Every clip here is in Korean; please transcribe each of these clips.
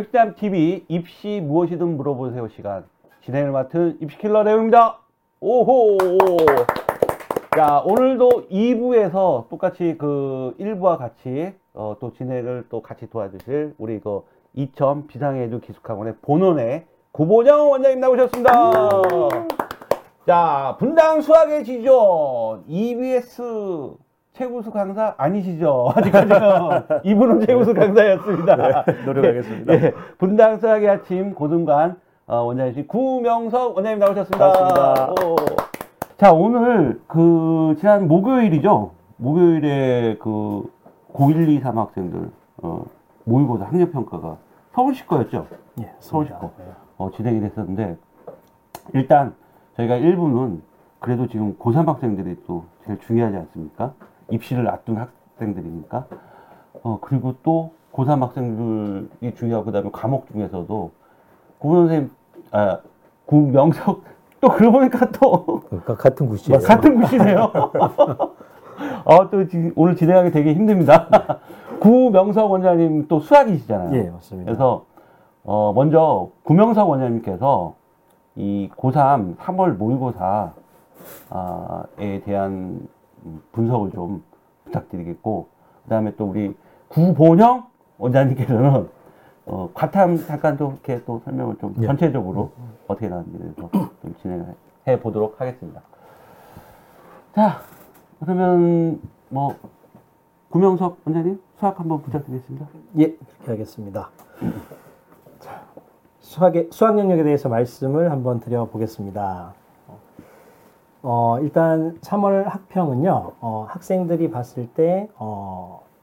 교육감 TV 입시 무엇이든 물어보세요 시간 진행을 맡은 입시킬러 레오입니다. 오호. 자, 오늘도 2부에서 똑같이 그 1부와 같이 또 진행을 또 같이 도와주실 우리 그 이첨 비상예술 기숙학원의 본원의 구보영 원장님 나오셨습니다. 자, 분당 수학의 지존 EBS 최우수 강사 아니시죠? 아직까지는. 이분은 최우수 강사였습니다. 네, 노력하겠습니다. 예, 분당 수학의 아침 고등관 원장이신 구명석 원장님 나오셨습니다. 반갑습니다. 오. 자, 오늘 그 지난 목요일이죠? 목요일에 그 고1, 2, 3학생들 모의고사 학력평가가 서울시 거였죠? 예, 서울시 거 진행이 됐었는데, 일단 저희가 1부는 그래도 지금 고3 학생들이 또 제일 중요하지 않습니까? 입시를 앞둔 학생들이니까. 그리고 또 고3 학생들이 중요하고, 그 다음에 과목 중에서도 구명석 또 그러고 보니까 또 그러니까 같은 구씨예요. 같은 구씨네요. 또 오늘 진행하기 되게 힘듭니다. 구명석 원장님 또 수학이시잖아요. 예, 맞습니다. 그래서 먼저 구명석 원장님께서 이 고3 3월 모의고사에 대한 분석을 좀 부탁드리겠고, 그 다음에 또 우리 구보영 원장님께서는 과탐 잠깐 좀 이렇게 또 설명을 좀 전체적으로 어떻게 나왔는지를 좀 진행해 보도록 하겠습니다. 자, 그러면 뭐 구명석 원장님 수학 한번 부탁드리겠습니다. 예, 그렇게 하겠습니다. 자, 수학 영역에 대해서 말씀을 한번 드려보겠습니다. 일단 3월 학평은요, 학생들이 봤을 때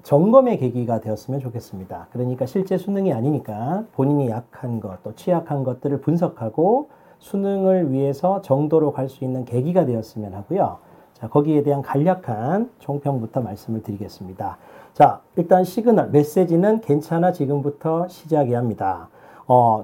점검의 계기가 되었으면 좋겠습니다. 그러니까 실제 수능이 아니니까 본인이 약한 것, 또 취약한 것들을 분석하고 수능을 위해서 정도로 갈 수 있는 계기가 되었으면 하고요. 자, 거기에 대한 간략한 총평부터 말씀을 드리겠습니다. 자, 일단 시그널, 메시지는 괜찮아 지금부터 시작해야 합니다.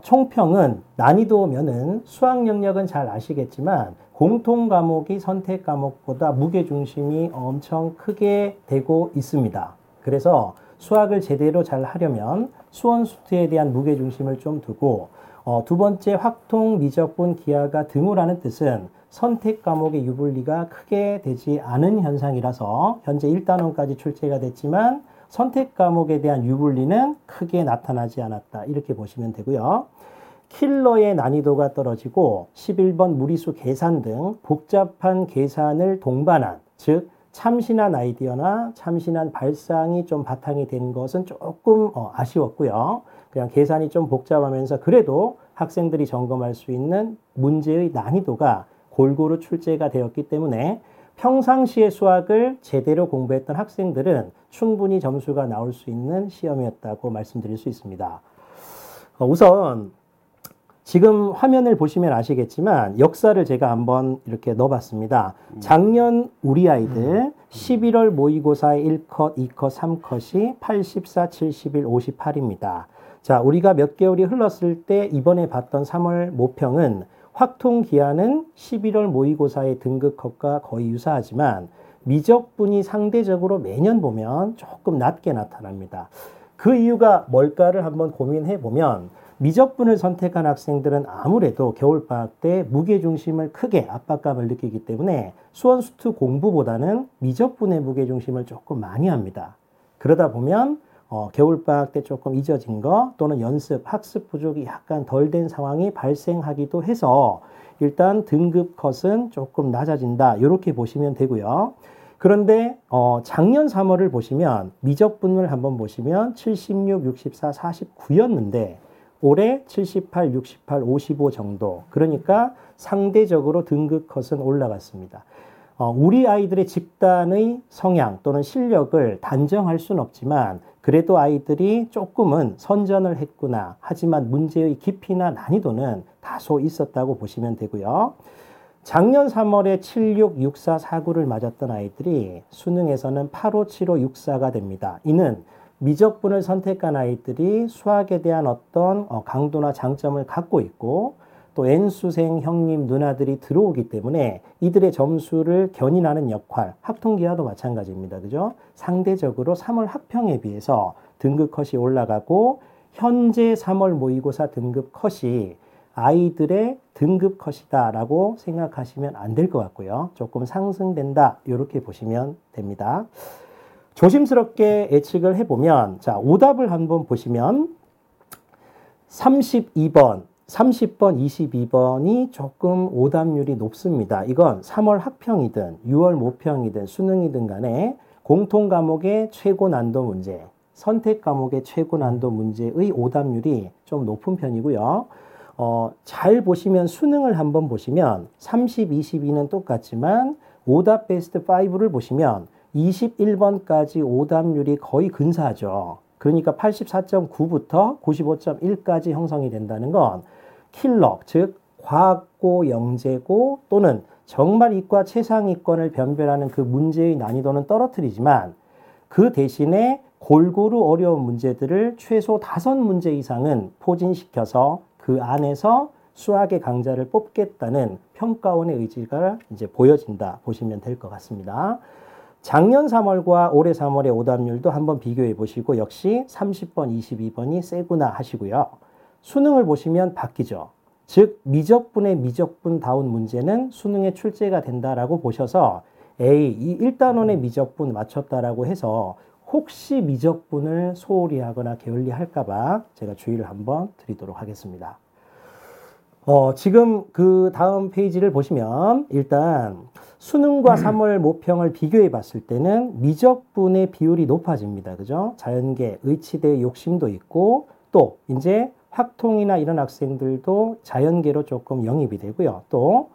총평은 난이도면은 수학 영역은 잘 아시겠지만 공통 과목이 선택 과목보다 무게 중심이 엄청 크게 되고 있습니다. 그래서 수학을 제대로 잘 하려면 수원수투에 대한 무게 중심을 좀 두고, 두 번째 확통, 미적분, 기하가 드무라는 뜻은 선택 과목의 유불리가 크게 되지 않은 현상이라서 현재 1단원까지 출제가 됐지만 선택 과목에 대한 유불리는 크게 나타나지 않았다, 이렇게 보시면 되고요. 킬러의 난이도가 떨어지고 11번 무리수 계산 등 복잡한 계산을 동반한, 즉 참신한 아이디어나 참신한 발상이 좀 바탕이 된 것은 조금 아쉬웠고요. 그냥 계산이 좀 복잡하면서 그래도 학생들이 점검할 수 있는 문제의 난이도가 골고루 출제가 되었기 때문에 평상시에 수학을 제대로 공부했던 학생들은 충분히 점수가 나올 수 있는 시험이었다고 말씀드릴 수 있습니다. 우선 지금 화면을 보시면 아시겠지만 역사를 제가 한번 이렇게 넣어봤습니다. 작년 우리 아이들 11월 모의고사의 1컷, 2컷, 3컷이 84, 71, 58입니다. 자, 우리가 몇 개월이 흘렀을 때 이번에 봤던 3월 모평은 확통기한은 11월 모의고사의 등급컷과 거의 유사하지만 미적분이 상대적으로 매년 보면 조금 낮게 나타납니다. 그 이유가 뭘까를 한번 고민해보면 미적분을 선택한 학생들은 아무래도 겨울방학 때 무게중심을 크게 압박감을 느끼기 때문에 수원수투 공부보다는 미적분의 무게중심을 조금 많이 합니다. 그러다 보면 겨울방학 때 조금 잊어진 거 또는 연습, 학습 부족이 약간 덜 된 상황이 발생하기도 해서 일단 등급 컷은 조금 낮아진다, 이렇게 보시면 되고요. 그런데 작년 3월을 보시면 미적분을 한번 보시면 76, 64, 49였는데 올해 78, 68, 55 정도, 그러니까 상대적으로 등급 컷은 올라갔습니다. 우리 아이들의 집단의 성향 또는 실력을 단정할 수는 없지만 그래도 아이들이 조금은 선전을 했구나, 하지만 문제의 깊이나 난이도는 다소 있었다고 보시면 되고요. 작년 3월에 76, 64, 49를 맞았던 아이들이 수능에서는 85, 75, 64가 됩니다. 이는 미적분을 선택한 아이들이 수학에 대한 어떤 강도나 장점을 갖고 있고 또 N수생, 형님, 누나들이 들어오기 때문에 이들의 점수를 견인하는 역할, 학통기하도 마찬가지입니다. 그죠? 상대적으로 3월 학평에 비해서 등급컷이 올라가고 현재 3월 모의고사 등급 컷이 아이들의 등급 컷이다라고 생각하시면 안 될 것 같고요. 조금 상승된다 이렇게 보시면 됩니다. 조심스럽게 예측을 해보면, 자, 오답을 한번 보시면 32번, 30번, 22번이 조금 오답률이 높습니다. 이건 3월 학평이든 6월 모평이든 수능이든 간에 공통 과목의 최고 난도 문제, 선택 과목의 최고 난도 문제의 오답률이 좀 높은 편이고요. 잘 보시면 수능을 한번 보시면 30, 22는 똑같지만 오답 베스트 5를 보시면 21번까지 오답률이 거의 근사하죠. 그러니까 84.9부터 95.1까지 형성이 된다는 건 킬럭, 즉 과학고, 영재고 또는 정말 이과 최상위권을 변별하는 그 문제의 난이도는 떨어뜨리지만 그 대신에 골고루 어려운 문제들을 최소 5문제 이상은 포진시켜서 그 안에서 수학의 강자를 뽑겠다는 평가원의 의지가 이제 보여진다 보시면 될 것 같습니다. 작년 3월과 올해 3월의 오답률도 한번 비교해 보시고 역시 30번, 22번이 세구나 하시고요. 수능을 보시면 바뀌죠. 즉 미적분의 미적분다운 문제는 수능에 출제가 된다라고 보셔서 이 1단원의 미적분 맞췄다라고 해서 혹시 미적분을 소홀히 하거나 게을리 할까봐 제가 주의를 한번 드리도록 하겠습니다. 지금 그 다음 페이지를 보시면 일단 수능과 3월 모평을 비교해 봤을 때는 미적분의 비율이 높아집니다. 그죠? 자연계, 의치대 욕심도 있고 또 이제 학통이나 이런 학생들도 자연계로 조금 영입이 되고요. 또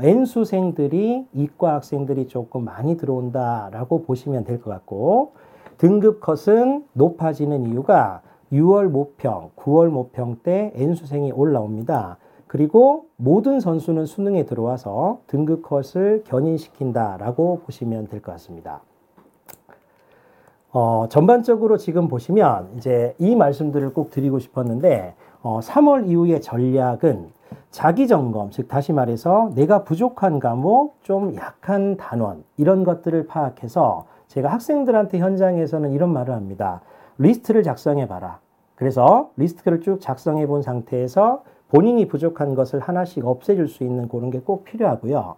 N수생들이 이과 학생들이 조금 많이 들어온다라고 보시면 될 것 같고 등급 컷은 높아지는 이유가 6월 모평, 9월 모평 때 N수생이 올라옵니다. 그리고 모든 선수는 수능에 들어와서 등급 컷을 견인시킨다라고 보시면 될 것 같습니다. 전반적으로 지금 보시면 이제 이 말씀들을 꼭 드리고 싶었는데 3월 이후의 전략은 자기 점검, 즉 다시 말해서 내가 부족한 과목, 좀 약한 단원 이런 것들을 파악해서 제가 학생들한테 현장에서는 이런 말을 합니다. 리스트를 작성해봐라. 그래서 리스트를 쭉 작성해본 상태에서 본인이 부족한 것을 하나씩 없애줄 수 있는 그런 게 꼭 필요하고요.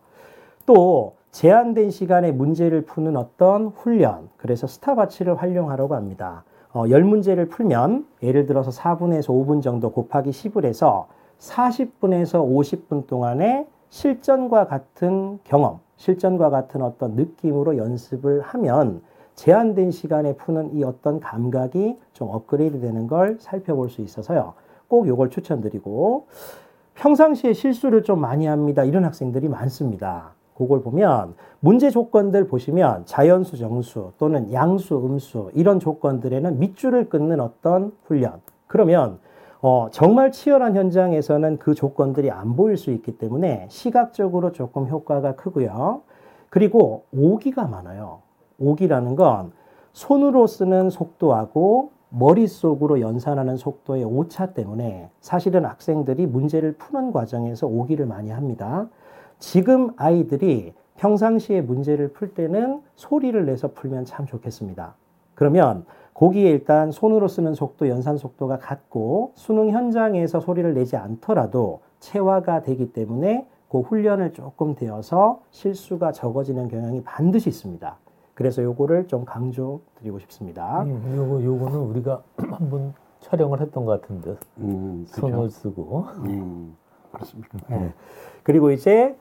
또 제한된 시간에 문제를 푸는 어떤 훈련, 그래서 스탑워치를 활용하라고 합니다. 10문제를 풀면 예를 들어서 4분에서 5분 정도 곱하기 10을 해서 40분에서 50분 동안에 실전과 같은 경험, 실전과 같은 어떤 느낌으로 연습을 하면 제한된 시간에 푸는 이 어떤 감각이 좀 업그레이드 되는 걸 살펴볼 수 있어서요. 꼭 요걸 추천드리고, 평상시에 실수를 좀 많이 합니다. 이런 학생들이 많습니다. 그걸 보면 문제 조건들 보시면 자연수, 정수 또는 양수, 음수 이런 조건들에는 밑줄을 긋는 어떤 훈련. 그러면 정말 치열한 현장에서는 그 조건들이 안 보일 수 있기 때문에 시각적으로 조금 효과가 크고요. 그리고 오기가 많아요. 오기라는 건 손으로 쓰는 속도하고 머릿속으로 연산하는 속도의 오차 때문에 사실은 학생들이 문제를 푸는 과정에서 오기를 많이 합니다. 지금 아이들이 평상시에 문제를 풀 때는 소리를 내서 풀면 참 좋겠습니다. 그러면 거기에 일단 손으로 쓰는 속도, 연산 속도가 같고 수능 현장에서 소리를 내지 않더라도 체화가 되기 때문에 그 훈련을 조금 되어서 실수가 적어지는 경향이 반드시 있습니다. 그래서 요거를 좀 강조드리고 싶습니다. 요거는 우리가 한번 촬영을 했던 것 같은데 손을 그렇죠? 쓰고 그렇습니까? 네. 그리고 이제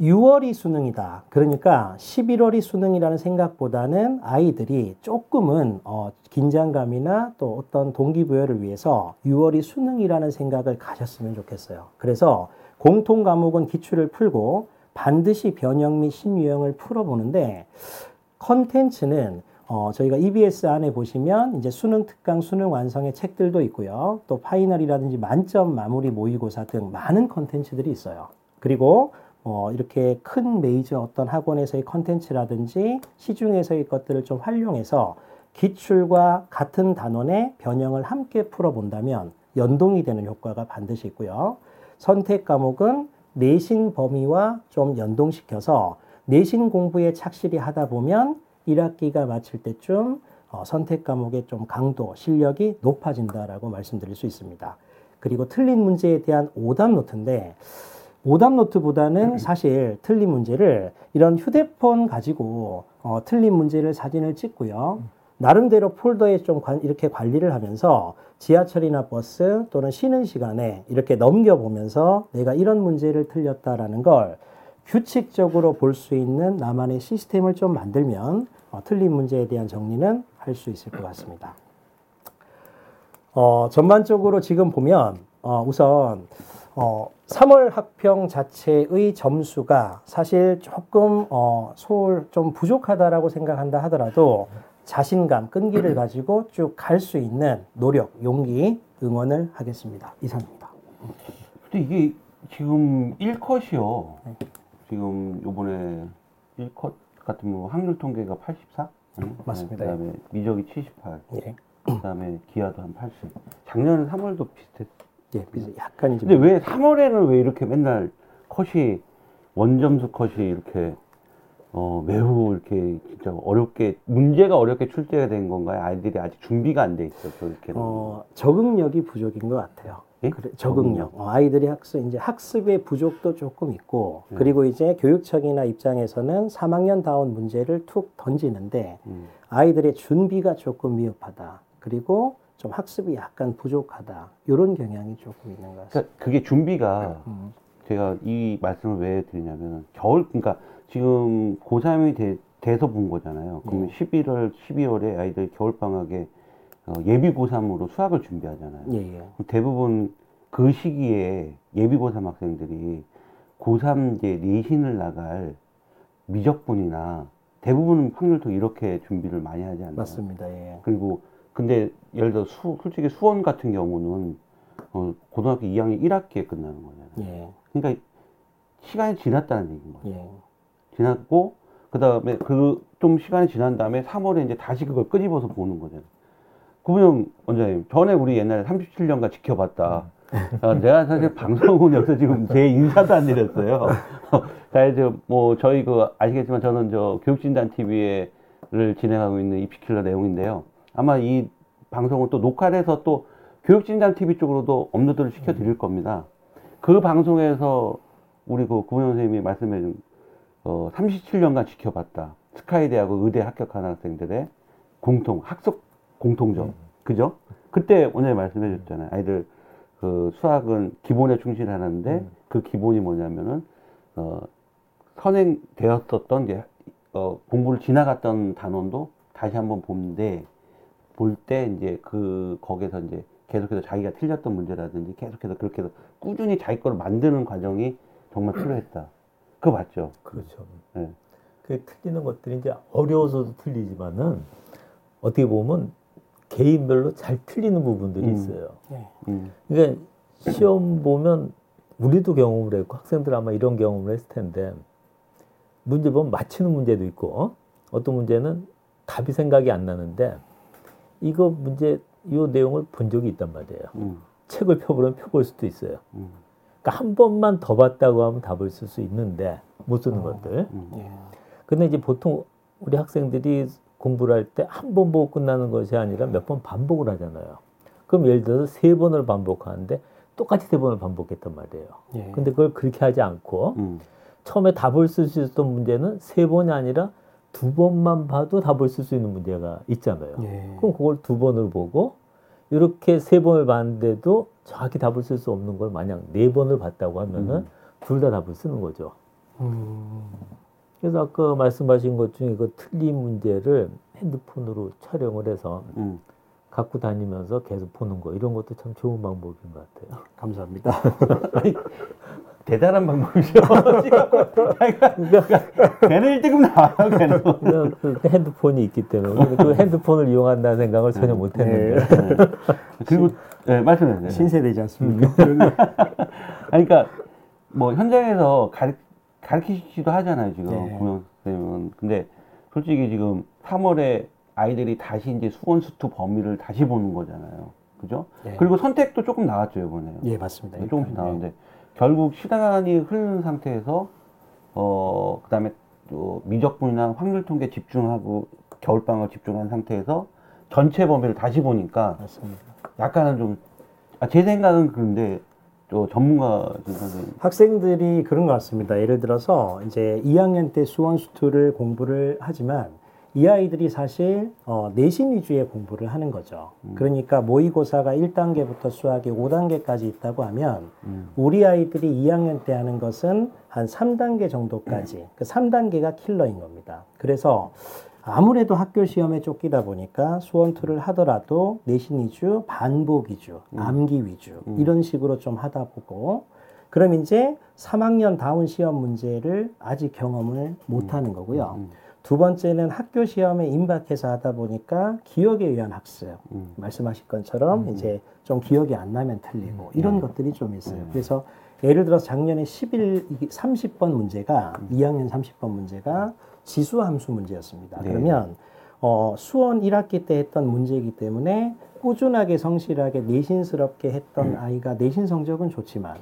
6월이 수능이다. 그러니까 11월이 수능이라는 생각보다는 아이들이 조금은 긴장감이나 또 어떤 동기부여를 위해서 6월이 수능이라는 생각을 가졌으면 좋겠어요. 그래서 공통 과목은 기출을 풀고 반드시 변형 및 신유형을 풀어보는데 컨텐츠는 저희가 EBS 안에 보시면 이제 수능 특강, 수능 완성의 책들도 있고요. 또 파이널이라든지 만점 마무리 모의고사 등 많은 컨텐츠들이 있어요. 그리고 이렇게 큰 메이저 어떤 학원에서의 컨텐츠라든지 시중에서의 것들을 좀 활용해서 기출과 같은 단원의 변형을 함께 풀어본다면 연동이 되는 효과가 반드시 있고요. 선택 과목은 내신 범위와 좀 연동시켜서 내신 공부에 착실히 하다 보면 1학기가 마칠 때쯤 선택 과목의 좀 강도, 실력이 높아진다라고 말씀드릴 수 있습니다. 그리고 틀린 문제에 대한 오답 노트인데, 오답 노트보다는 사실 틀린 문제를 이런 휴대폰 가지고 틀린 문제를 사진을 찍고요. 나름대로 폴더에 좀 이렇게 관리를 하면서 지하철이나 버스 또는 쉬는 시간에 이렇게 넘겨보면서 내가 이런 문제를 틀렸다라는 걸 규칙적으로 볼 수 있는 나만의 시스템을 좀 만들면 틀린 문제에 대한 정리는 할 수 있을 것 같습니다. 전반적으로 지금 보면 우선 3월 학평 자체의 점수가 사실 조금 좀 부족하다라고 생각한다 하더라도 자신감, 끈기를 가지고 쭉 갈 수 있는 노력, 용기, 응원을 하겠습니다. 이상입니다. 근데 이게 지금 1컷이요. 네. 지금 요번에 1컷 같은 경우 확률 통계가 84? 맞습니다. 그 다음에 미적이 78. 예. 그 다음에 기아도 한 80. 작년 3월도 비슷했어요. 예, 약간 이제. 근데 왜 3월에는 왜 이렇게 맨날 컷이, 원점수 컷이 이렇게, 매우 이렇게 진짜 어렵게, 문제가 어렵게 출제가 된 건가요? 아이들이 아직 준비가 안 돼 있어서 이렇게. 적응력이 부족인 것 같아요. 예? 그래, 적응력. 아이들이 학습의 부족도 조금 있고, 예. 그리고 이제 교육청이나 입장에서는 3학년다운 문제를 툭 던지는데, 아이들의 준비가 조금 미흡하다. 그리고 좀 학습이 약간 부족하다. 이런 경향이 조금 있는 것 같습니다. 그러니까 그게 준비가, 제가 이 말씀을 왜 드리냐면, 그러니까 지금 고3이 돼서 본 거잖아요. 그러면 11월, 12월에 아이들 겨울방학에 예비 고3으로 수학을 준비하잖아요. 예, 예. 대부분 그 시기에 예비 고3 학생들이 고3 이제 내신을 나갈 미적분이나 대부분은 확률도 이렇게 준비를 많이 하지 않나요? 맞습니다. 예. 그리고 근데 예를 들어 솔직히 수원 같은 경우는 고등학교 2학년 1학기에 끝나는 거잖아요. 예. 그러니까 시간이 지났다는 얘기인 거예요. 예. 지났고 그다음에 좀 시간이 지난 다음에 3월에 이제 다시 그걸 끄집어서 보는 거잖아요. 구보영 원장님, 전에 우리 옛날에 37년간 지켜봤다. 내가 사실 방송은 여기서 지금 제 인사도 안 드렸어요. 자, 이제 저희 아시겠지만 저는 교육진단TV를 진행하고 있는 입시킬러 내용인데요. 아마 이 방송은 또 녹화를 해서 또 교육진단TV 쪽으로도 업로드를 시켜드릴 겁니다. 그 방송에서 우리 구보영 선생님이 말씀해준 37년간 지켜봤다. 스카이대하고 의대 합격한 학생들의 공통점. 그죠? 그때 오늘 말씀해 주셨잖아요. 아이들 수학은 기본에 충실하는데 그 기본이 뭐냐면은 선행되었었던 이제 공부를 지나갔던 단원도 다시 한번 볼 때 이제 거기서 이제 계속해서 자기가 틀렸던 문제라든지 계속해서 그렇게 해서 꾸준히 자기 거를 만드는 과정이 정말 필요했다. 그거 맞죠? 그렇죠. 네. 그 틀리는 것들이 이제 어려워서도 틀리지만은 어떻게 보면 개인별로 잘 틀리는 부분들이 있어요. 네. 그러니까 시험 보면 우리도 경험을 했고 학생들 아마 이런 경험을 했을 텐데 문제 보면 맞히는 문제도 있고 어떤 문제는 답이 생각이 안 나는데 이 내용을 본 적이 있단 말이에요. 책을 펴보면 펴볼 수도 있어요. 그러니까 한 번만 더 봤다고 하면 답을 쓸 수 있는데 못 쓰는 것들. 예. 근데 이제 보통 우리 학생들이 공부를 할 때 한 번 보고 끝나는 것이 아니라 몇 번 반복을 하잖아요. 그럼 예를 들어서 3번을 반복하는데 똑같이 3번을 반복했단 말이에요. 예. 근데 그걸 그렇게 하지 않고 처음에 답을 쓸 수 있었던 문제는 3번이 아니라 2번만 봐도 답을 쓸 수 있는 문제가 있잖아요. 예. 그럼 그걸 2번을 보고 이렇게 3번을 봤는데도 정확히 답을 쓸 수 없는 걸 만약 4번을 봤다고 하면은 둘 다 답을 쓰는 거죠. 그래서 아까 말씀하신 것 중에 그 틀린 문제를 핸드폰으로 촬영을 해서 갖고 다니면서 계속 보는 거 이런 것도 참 좋은 방법인 것 같아요. 감사합니다. 대단한 방법이죠. 걔는 1등급 나와요. 걔는. 핸드폰이 있기 때문에 그 핸드폰을 이용한다는 생각을 전혀 못했는데. 그리고 말씀하세요. 신세대지 않습니까? 그러니까 현장에서 가르치시기도 하잖아요, 지금. 네. 구명 선생님은. 근데 솔직히 지금 3월에 아이들이 다시 이제 수원수투 범위를 다시 보는 거잖아요. 그죠? 네. 그리고 선택도 조금 나왔죠, 이번에. 예, 맞습니다. 조금씩 나왔는데. 네. 결국 시간이 흐르는 상태에서, 그 다음에 미적분이나 확률 통계에 집중하고 겨울방학을 집중한 상태에서 전체 범위를 다시 보니까 맞습니다. 약간은 좀 제 생각은 그런데 또 전문가 선생님 학생들이 그런 것 같습니다. 예를 들어서 이제 2학년 때 수원 수투를 공부를 하지만 이 아이들이 사실 내신 위주의 공부를 하는 거죠. 그러니까 모의고사가 1단계부터 수학이 5단계까지 있다고 하면 우리 아이들이 2학년 때 하는 것은 한 3단계 정도까지 그 3단계가 킬러인 겁니다. 그래서 아무래도 학교 시험에 쫓기다 보니까 수원투를 하더라도 내신 위주, 반복 위주, 암기 위주 이런 식으로 좀 하다 보고 그럼 이제 3학년 다운 시험 문제를 아직 경험을 못하는 거고요. 두 번째는 학교 시험에 임박해서 하다 보니까 기억에 의한 학습. 말씀하신 것처럼 이제 좀 기억이 안 나면 틀리고 이런 것들이 좀 있어요. 그래서 예를 들어서 작년에 30번 문제가 2학년 30번 문제가 지수 함수 문제였습니다. 네. 그러면 수원 1학기 때 했던 문제이기 때문에 꾸준하게 성실하게 내신스럽게 했던 아이가 내신 성적은 좋지만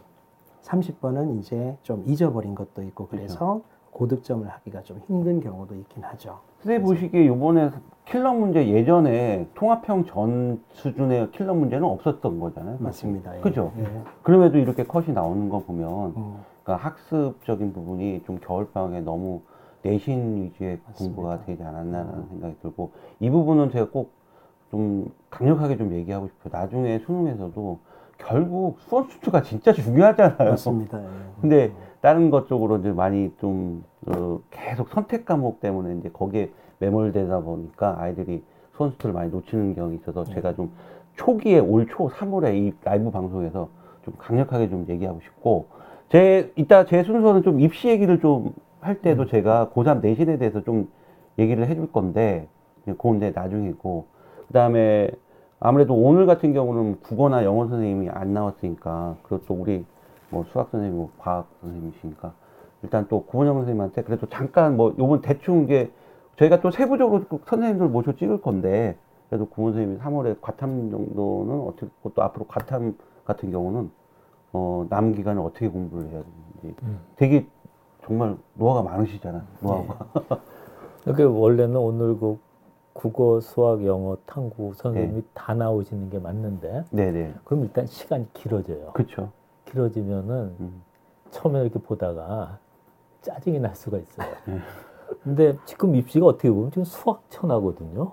30번은 이제 좀 잊어버린 것도 있고 그래서 고득점을 하기가 좀 힘든 경우도 있긴 하죠. 선생님 보시기에 이번에 킬러 문제 예전에 통합형 전 수준의 킬러 문제는 없었던 거잖아요. 맞습니다. 예. 그죠? 예. 그럼에도 이렇게 컷이 나오는 거 보면 그러니까 학습적인 부분이 좀 겨울방학에 너무 내신 위주의 맞습니다. 공부가 되지 않았나라는 생각이 들고 이 부분은 제가 꼭 좀 강력하게 좀 얘기하고 싶어요. 나중에 수능에서도 결국 수원 수투가 진짜 중요하잖아요. 맞습니다. 예. 근데 다른 것 쪽으로 이제 많이 좀 계속 선택 과목 때문에 이제 거기에 매몰되다 보니까 아이들이 수원수투를 많이 놓치는 경향이 있어서 제가 좀 초기에 올 초 3월에 이 라이브 방송에서 좀 강력하게 좀 얘기하고 싶고 이따 제 순서는 좀 입시 얘기를 좀 할 때도 제가 고3 내신에 대해서 좀 얘기를 해줄 건데 그건 이제 나중이고 그 다음에 아무래도 오늘 같은 경우는 국어나 영어 선생님이 안 나왔으니까 그리고 또 우리 뭐 수학 선생님, 뭐 과학 선생님이시니까 일단 또 구보영 선생님한테 그래도 잠깐 뭐 요번 대충 이제 저희가 또 세부적으로 선생님들 모셔 찍을 건데 그래도 구보영 선생님이 3월에 과탐 정도는 어떻게 또 앞으로 과탐 같은 경우는 남 기간에 어떻게 공부를 해야 되는지 되게 정말 노하우가 많으시잖아요. 노하우가. 네. 그러니까 원래는 오늘 그 국어, 수학, 영어, 탐구 선생님이 다 나오시는 게 맞는데 그럼 일단 시간이 길어져요. 그렇죠. 길어지면은 처음에 이렇게 보다가 짜증이 날 수가 있어요. 근데 지금 입시가 어떻게 보면 지금 수학천하거든요.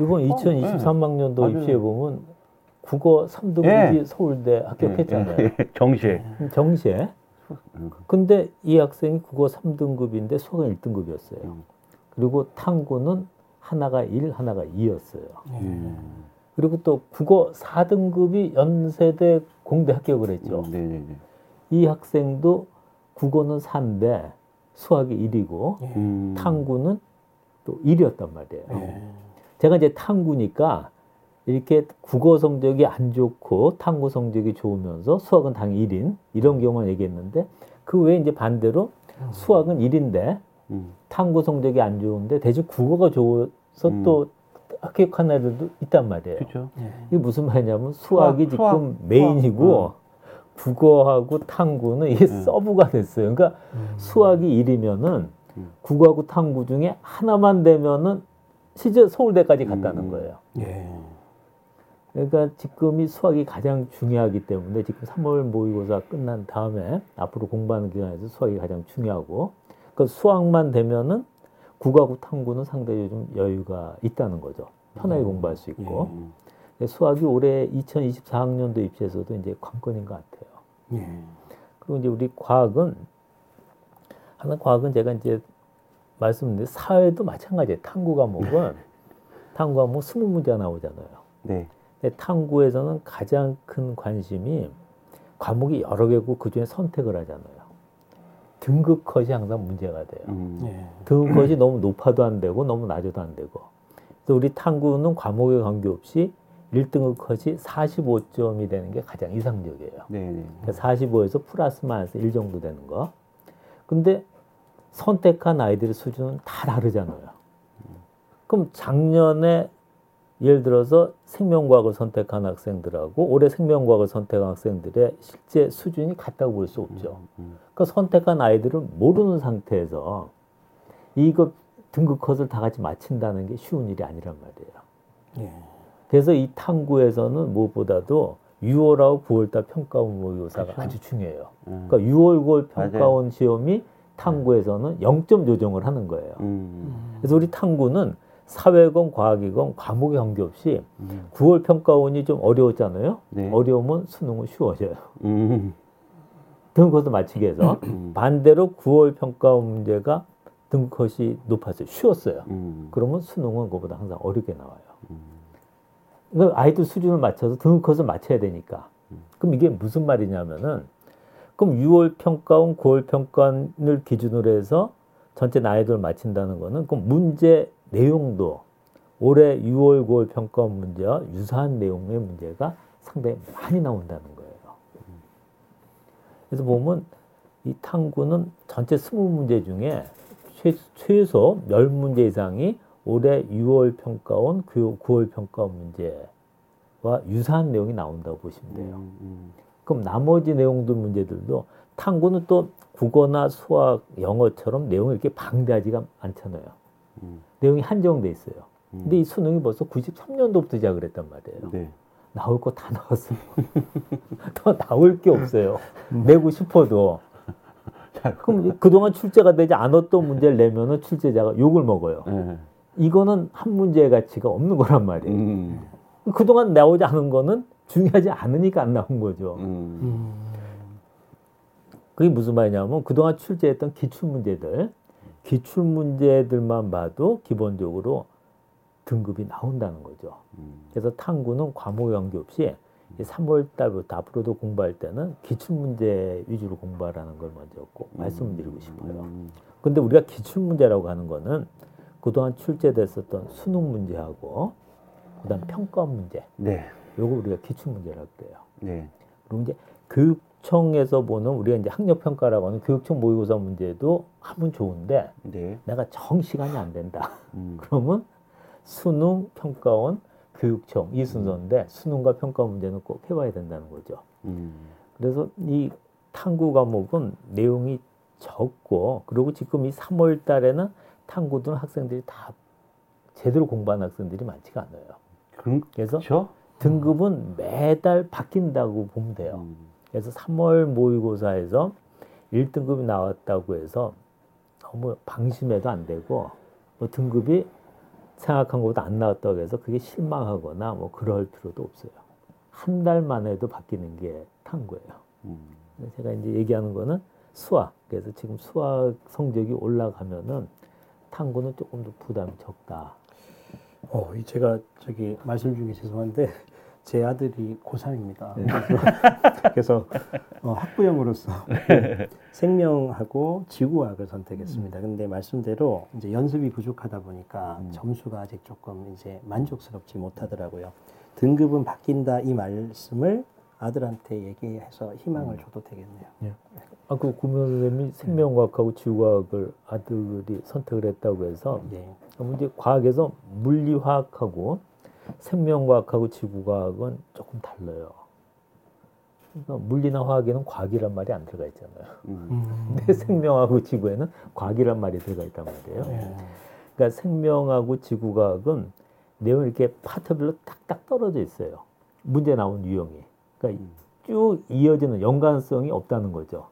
이번 2023학년도 입시에 보면 국어 3등급이 서울대 합격했잖아요. 정시에. 근데 이 학생이 국어 3등급인데 수학은 1등급이었어요. 그리고 탐구는 하나가 1, 하나가 2였어요. 그리고 또 국어 4등급이 연세대 공대 합격을 했죠. 이 학생도 국어는 4인데 수학이 1이고 탐구는 또 1이었단 말이에요. 제가 이제 탐구니까 이렇게 국어 성적이 안 좋고 탐구 성적이 좋으면서 수학은 당연히 1인 이런 경우는 얘기했는데 그 외에 이제 반대로 수학은 1인데 탐구 성적이 안 좋은데 대신 국어가 좋아서 또 합격한 애들도 있단 말이에요. 그렇죠. 이게 무슨 말이냐면 수학이 지금 메인이고 국어하고 탐구는 이게 서브가 됐어요. 그러니까 수학이 1이면은 국어하고 탐구 중에 하나만 되면은 실제 서울대까지 갔다는 거예요. 그러니까 지금이 수학이 가장 중요하기 때문에 지금 3월 모의고사 끝난 다음에 앞으로 공부하는 기간에서 수학이 가장 중요하고 그 수학만 되면은 국어하고 탐구는 상당히 좀 여유가 있다는 거죠. 편하게 공부할 수 있고. 수학이 올해 2024학년도 입시에서도 이제 관건인 것 같아요. 그리고 이제 우리 과학은, 과학은 제가 이제 말씀드린 사회도 마찬가지예요. 탐구 과목은, 탐구 과목 20문제가 나오잖아요. 근데 탐구에서는 가장 큰 관심이 과목이 여러 개고 그 중에 선택을 하잖아요. 등급 컷이 항상 문제가 돼요. 등급 컷이 너무 높아도 안 되고 너무 낮아도 안 되고. 그래서 우리 탐구는 과목에 관계없이 1등급 컷이 45점이 되는 게 가장 이상적이에요. 그러니까 45에서 플러스 마이너스 1 정도 되는 거. 근데 선택한 아이들의 수준은 다 다르잖아요. 그럼 작년에 예를 들어서 생명과학을 선택한 학생들하고 올해 생명과학을 선택한 학생들의 실제 수준이 같다고 볼 수 없죠. 그러니까 선택한 아이들은 모르는 상태에서 이거 등급 컷을 다 같이 맞춘다는 게 쉬운 일이 아니란 말이에요. 네. 그래서 이 탐구에서는 무엇보다도 6월하고 9월달 평가원 모의고사가 그렇죠. 아주 중요해요. 그러니까 6월, 9월 평가원 맞아요. 시험이 탐구에서는 0점 조정을 하는 거예요. 그래서 우리 탐구는 사회건 과학이건 과목에 관계없이 9월 평가원이 좀 어려웠잖아요. 네. 어려우면 수능은 쉬워져요. 등급컷도 맞추게 해서 반대로 9월 평가원 문제가 등급컷이 높아서 쉬웠어요. 그러면 수능은 그거보다 항상 어렵게 나와요. 그러니까 아이들 수준을 맞춰서 등급컷을 맞춰야 되니까. 그럼 이게 무슨 말이냐면은 그럼 6월 평가원, 9월 평가원을 기준으로 해서 전체 나이도를 맞춘다는 거는 그럼 문제 내용도 올해 6월, 9월 평가원 문제와 유사한 내용의 문제가 상당히 많이 나온다는 거예요. 그래서 보면 이 탐구는 전체 20문제 중에 최소 10문제 이상이 올해 6월 평가원, 9월 평가원 문제와 유사한 내용이 나온다고 보시면 돼요. 그럼 나머지 내용들 문제들도 탐구는 또 국어나 수학, 영어처럼 내용이 이렇게 방대하지가 않잖아요. 내용이 한정돼 있어요. 근데 이 수능이 벌써 93년도부터 시작을 했단 말이에요. 네. 나올 거 다 나왔어요. 더 나올 게 없어요. 내고 싶어도. 그럼 그동안 출제가 되지 않았던 문제를 내면은 출제자가 욕을 먹어요. 이거는 한 문제의 가치가 없는 거란 말이에요. 그동안 나오지 않은 거는 중요하지 않으니까 안 나온 거죠. 그게 무슨 말이냐면 그동안 출제했던 기출문제들만 봐도 기본적으로 등급이 나온다는 거죠. 그래서 탐구는 과목에 관계없이 3월 달부터 앞으로도 공부할 때는 기출문제 위주로 공부하라는 걸 먼저 말씀드리고 싶어요. 근데 우리가 기출문제라고 하는 거는 그동안 출제됐었던 수능 문제하고 그다음 평가 문제 네. 요거 우리가 기출문제라고 그래요. 네. 그리고 이제 교육청에서 보는 우리가 이제 학력평가라고 하는 교육청 모의고사 문제도 하면 좋은데 네. 내가 정시간이 안 된다. 그러면 수능, 평가원, 교육청 이 순서인데 수능과 평가 문제는 꼭 해봐야 된다는 거죠. 그래서 이 탐구 과목은 내용이 적고 그리고 지금 이 3월 달에는 탐구든 학생들이 다 제대로 공부한 학생들이 많지가 않아요. 그래서 등급은 매달 바뀐다고 보면 돼요. 그래서 3월 모의고사에서 1등급이 나왔다고 해서 너무 방심해도 안 되고 뭐 등급이 생각한 것보다 안 나왔다고 해서 그게 실망하거나 뭐 그럴 필요도 없어요. 한 달만 해도 바뀌는 게 탐구예요. 제가 이제 얘기하는 거는 수학. 그래서 지금 수학 성적이 올라가면은 탐구는 조금 더 부담이 적다. 제가 말씀 중에 죄송한데 제 아들이 고3입니다. 네. 그래서 학부형으로서 생명하고 지구학을 선택했습니다. 근데 말씀대로 이제 연습이 부족하다 보니까 점수가 아직 조금 이제 만족스럽지 못하더라고요. 등급은 바뀐다 이 말씀을 아들한테 얘기해서 희망을 줘도 되겠네요. 네. 그 구명 선생님이 생명과학하고 지구과학을 아들이 선택을 했다고 해서 네. 이제 과학에서 물리화학하고 생명과학하고 지구과학은 조금 달라요. 그러니까 물리나 화학에는 과학이란 말이 안 들어가 있잖아요. 근데 생명하고 지구에는 과학이란 말이 들어가 있단 말이에요. 그러니까 생명하고 지구과학은 내용이 이렇게 파트별로 딱딱 떨어져 있어요. 문제 나온 유형이. 그러니까 쭉 이어지는 연관성이 없다는 거죠.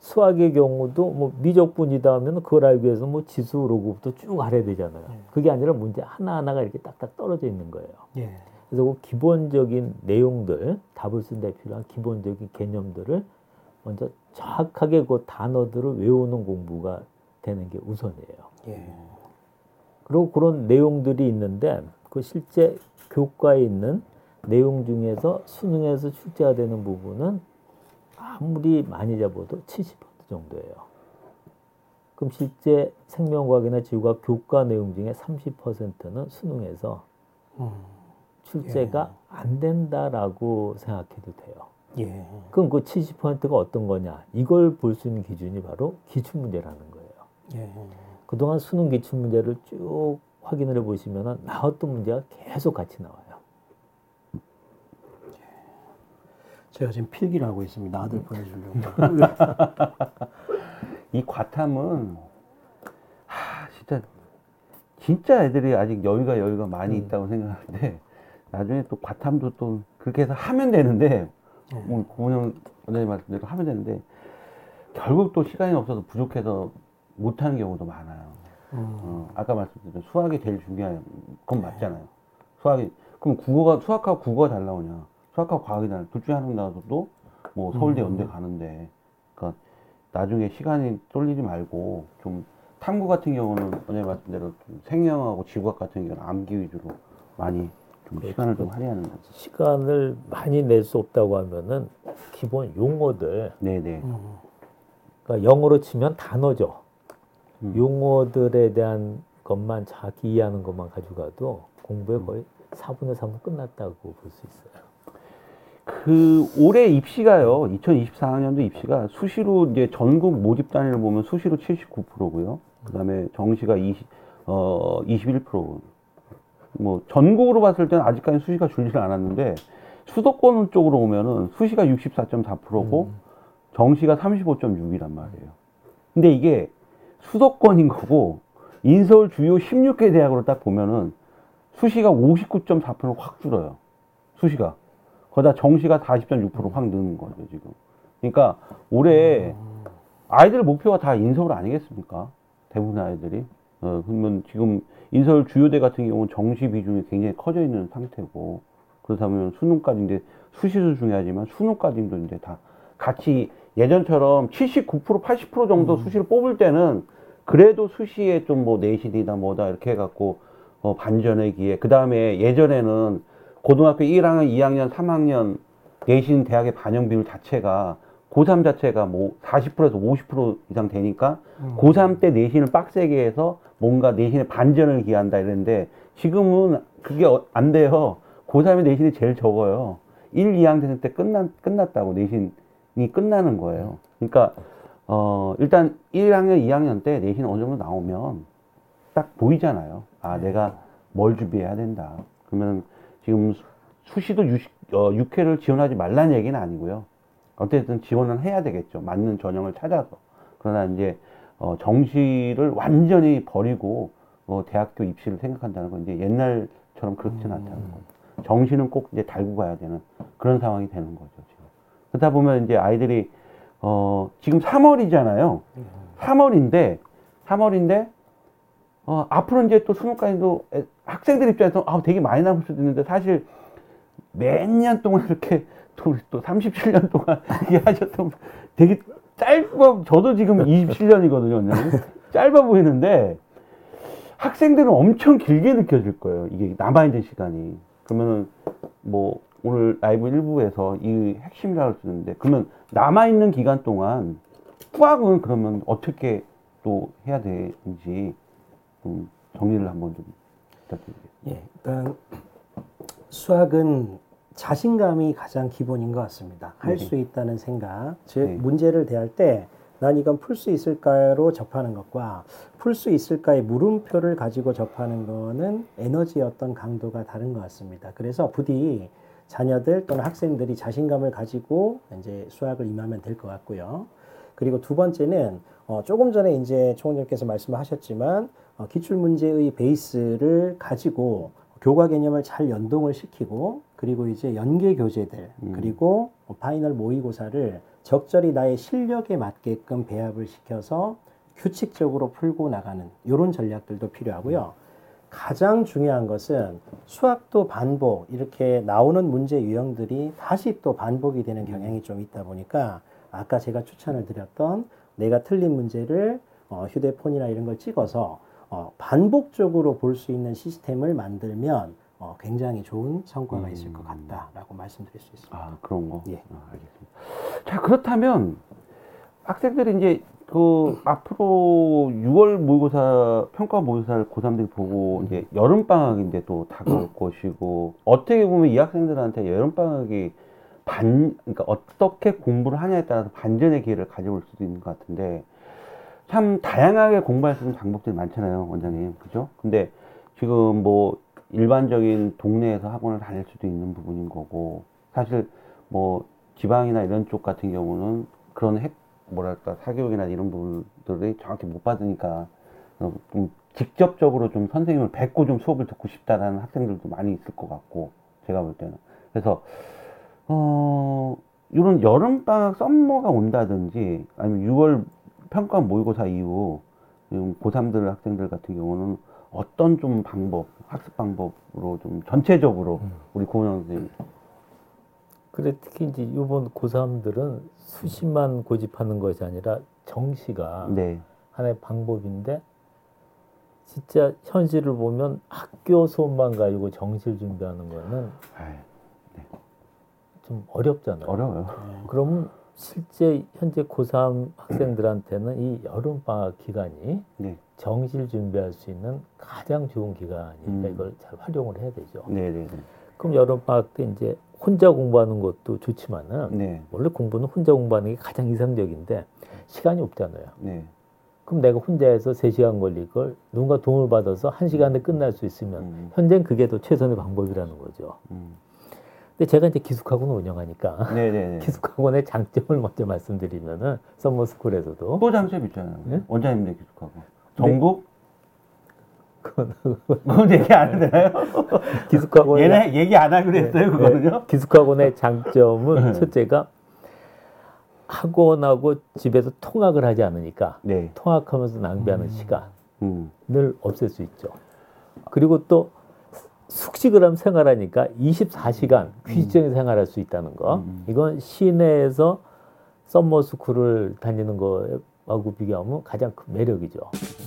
수학의 경우도 뭐 미적분이다 하면 그걸 알기 위해서 뭐 지수 로그부터 쭉 알아야 되잖아요. 그게 아니라 문제 하나하나가 이렇게 딱딱 떨어져 있는 거예요. 그래서 그 기본적인 내용들, 답을 쓰는 데 필요한 기본적인 개념들을 먼저 정확하게 그 단어들을 외우는 공부가 되는 게 우선이에요. 그리고 그런 내용들이 있는데 그 실제 교과에 있는 내용 중에서 수능에서 출제가 되는 부분은 아무리 많이 잡아도 70% 정도예요. 그럼 실제 생명과학이나 지구과학 교과 내용 중에 30%는 수능에서 출제가 안 된다라고 생각해도 돼요. 그럼 그 70%가 어떤 거냐? 이걸 볼 수 있는 기준이 바로 기출문제라는 거예요. 그동안 수능 기출문제를 쭉 확인을 해보시면 나왔던 문제가 계속 같이 나와요. 제가 지금 필기를 하고 있습니다. 아들 보내주려고. 이 과탐은 진짜 진짜 애들이 아직 여유가 많이 있다고 생각하는데 나중에 또 과탐도 또 그렇게 해서 하면 되는데 오늘 구보영 원장님 말씀대로 하면 되는데 결국 또 시간이 없어서 부족해서 못하는 경우도 많아요. 아까 말씀드린 수학이 제일 중요한 건 맞잖아요. 수학이 그럼 수학하고 국어가 잘 나오냐? 수학하고 과학이 잘 나오냐? 둘 중에 하나는 나와서도 뭐 서울대 연대 가는데 그러니까 나중에 시간이 쏠리지 말고 좀 탐구 같은 경우는 오늘 말씀대로 생명하고 지구학 같은 경우는 암기 위주로 많이 좀 시간을 좀 할애하는 거죠. 시간을 많이 낼 수 없다고 하면은 기본 용어들. 네네. 그러니까 영어로 치면 단어죠. 용어들에 대한 것만 자기 이해하는 것만 가져가도 공부에 거의 4분의 3은 끝났다고 볼 수 있어요. 그 올해 입시가요. 2024년도 입시가 수시로 이제 전국 모집 단위를 보면 수시로 79%고요. 그다음에 정시가 21%. 뭐 전국으로 봤을 때는 아직까지 수시가 줄지는 않았는데 수도권 쪽으로 오면은 수시가 64.4%고 정시가 35.6이란 말이에요. 근데 이게 수도권인 거고 인서울 주요 16개 대학으로 딱 보면은 수시가 59.4% 확 줄어요. 수시가. 거기다 정시가 40.6% 확 느는 거죠, 지금. 그러니까 올해 아이들 목표가 다 인서울 아니겠습니까? 대부분 아이들이. 그러면 지금 인서울 주요대 같은 경우는 정시 비중이 굉장히 커져 있는 상태고 그렇다면 수능까지 이제 수시도 중요하지만 수능까지도 이제 다 같이 예전처럼 79%, 80% 정도 수시를 뽑을 때는 그래도 수시에 좀 뭐 내신이다 뭐다 이렇게 해갖고 반전의기에 그 다음에 예전에는 고등학교 1학년, 2학년, 3학년 내신 대학의 반영 비율 자체가 고3 자체가 뭐 40%에서 50% 이상 되니까 고3 때 내신을 빡세게 해서 뭔가 내신의 반전을 기한다 이랬는데 지금은 그게 안 돼요. 고3의 내신이 제일 적어요. 1, 2학년 때 끝났다고 내신 이 끝나는 거예요. 그러니까 일단 1학년, 2학년 때 내신 어느 정도 나오면 딱 보이잖아요. 아, 내가 뭘 준비해야 된다. 그러면 지금 수시도 6회를 지원하지 말라는 얘기는 아니고요. 어쨌든 지원은 해야 되겠죠. 맞는 전형을 찾아서. 그러나 이제 정시를 완전히 버리고 대학교 입시를 생각한다는 건 이제 옛날처럼 그렇지는 않다는 거예요. 정시는 꼭 이제 달고 가야 되는 그런 상황이 되는 거죠. 그러다 보면 이제 아이들이 지금 3월이잖아요. 3월인데 앞으로 이제 또 수능까지도 학생들 입장에서 되게 많이 남을 수도 있는데 사실 몇 년 동안 이렇게 또 37년 동안 하셨던 되게 짧아 저도 지금 27년이거든요. 짧아 보이는데 학생들은 엄청 길게 느껴질 거예요. 이게 남아 있는 시간이. 그러면은 뭐 오늘 라이브 1부에서 이 핵심이라고 쓰는데 그러면 남아있는 기간 동안 수학은 그러면 어떻게 또 해야 되는지 좀 정리를 한번 좀 부탁드리겠습니다. 예, 일단 수학은 자신감이 가장 기본인 것 같습니다. 할 수 있다는 생각, 즉 문제를 대할 때 난 이건 풀 수 있을까로 접하는 것과 풀 수 있을까의 물음표를 가지고 접하는 거는 에너지의 어떤 강도가 다른 것 같습니다. 그래서 부디 자녀들 또는 학생들이 자신감을 가지고 이제 수학을 임하면 될 것 같고요. 그리고 두 번째는 조금 전에 이제 총장님께서 말씀하셨지만 기출문제의 베이스를 가지고 교과 개념을 잘 연동을 시키고 그리고 이제 연계 교재들 그리고 파이널 모의고사를 적절히 나의 실력에 맞게끔 배합을 시켜서 규칙적으로 풀고 나가는 이런 전략들도 필요하고요. 가장 중요한 것은 수학도 반복, 이렇게 나오는 문제 유형들이 다시 또 반복이 되는 경향이 좀 있다 보니까 아까 제가 추천을 드렸던 내가 틀린 문제를 휴대폰이나 이런 걸 찍어서 반복적으로 볼 수 있는 시스템을 만들면 굉장히 좋은 성과가 있을 것 같다라고 말씀드릴 수 있습니다. 아, 그런 거? 예. 아, 알겠습니다. 자, 그렇다면 학생들이 이제 앞으로 6월 모의고사, 평가 모의고사를 고3들이 보고, 이제 여름방학인데 또 다가올 것이고, 어떻게 보면 이 학생들한테 여름방학이 그러니까 어떻게 공부를 하냐에 따라서 반전의 기회를 가져올 수도 있는 것 같은데, 참 다양하게 공부할 수 있는 방법들이 많잖아요, 원장님. 그죠? 근데 지금 뭐 일반적인 동네에서 학원을 다닐 수도 있는 부분인 거고, 사실 뭐 지방이나 이런 쪽 같은 경우는 그런 사교육이나 이런 부분들이 정확히 못 받으니까 좀 직접적으로 좀 선생님을 뵙고 좀 수업을 듣고 싶다라는 학생들도 많이 있을 것 같고, 제가 볼 때는. 그래서 이런 여름방학 썸머가 온다든지, 아니면 6월 평가 모의고사 이후 고3들 학생들 같은 경우는 어떤 좀 방법, 학습 방법으로 좀 전체적으로 우리 고영 선생님. 그래, 특히 이제 이번 고3들은 수시만 고집하는 것이 아니라 정시가 네. 하나의 방법인데, 진짜 현실을 보면 학교 수업만 가지고 정시를 준비하는 거는 네. 좀 어렵잖아요. 어려워요. 그러면 실제 현재 고3 학생들한테는 이 여름방학 기간이 네. 정시를 준비할 수 있는 가장 좋은 기간이니까 이걸 잘 활용을 해야 되죠. 네네네. 그럼 여름방학 때 이제 혼자 공부하는 것도 좋지만은 네. 원래 공부는 혼자 공부하는 게 가장 이상적인데 시간이 없잖아요. 네. 그럼 내가 혼자 해서 3시간 걸릴 걸 누군가 도움을 받아서 1시간에 끝날 수 있으면 현재는 그게 더 최선의 방법이라는 거죠. 근데 제가 이제 기숙학원을 운영하니까 네네네. 기숙학원의 장점을 먼저 말씀드리면은 썸머스쿨에서도 또 장점 있잖아요. 네? 원장님네 기숙학원. 전국? 그건 얘기 안 해요. 기숙학원 얘네 얘기 안 하기로 했어요. 네, 그거는요. 네. 기숙학원의 장점은 첫째가 학원하고 집에서 통학을 하지 않으니까 네. 통학하면서 낭비하는 시간을 없앨 수 있죠. 그리고 또 숙식을 하면 생활하니까 24시간 귀지정에 생활할 수 있다는 거. 이건 시내에서 썸머스쿨을 다니는 거하고 비교하면 가장 큰 매력이죠.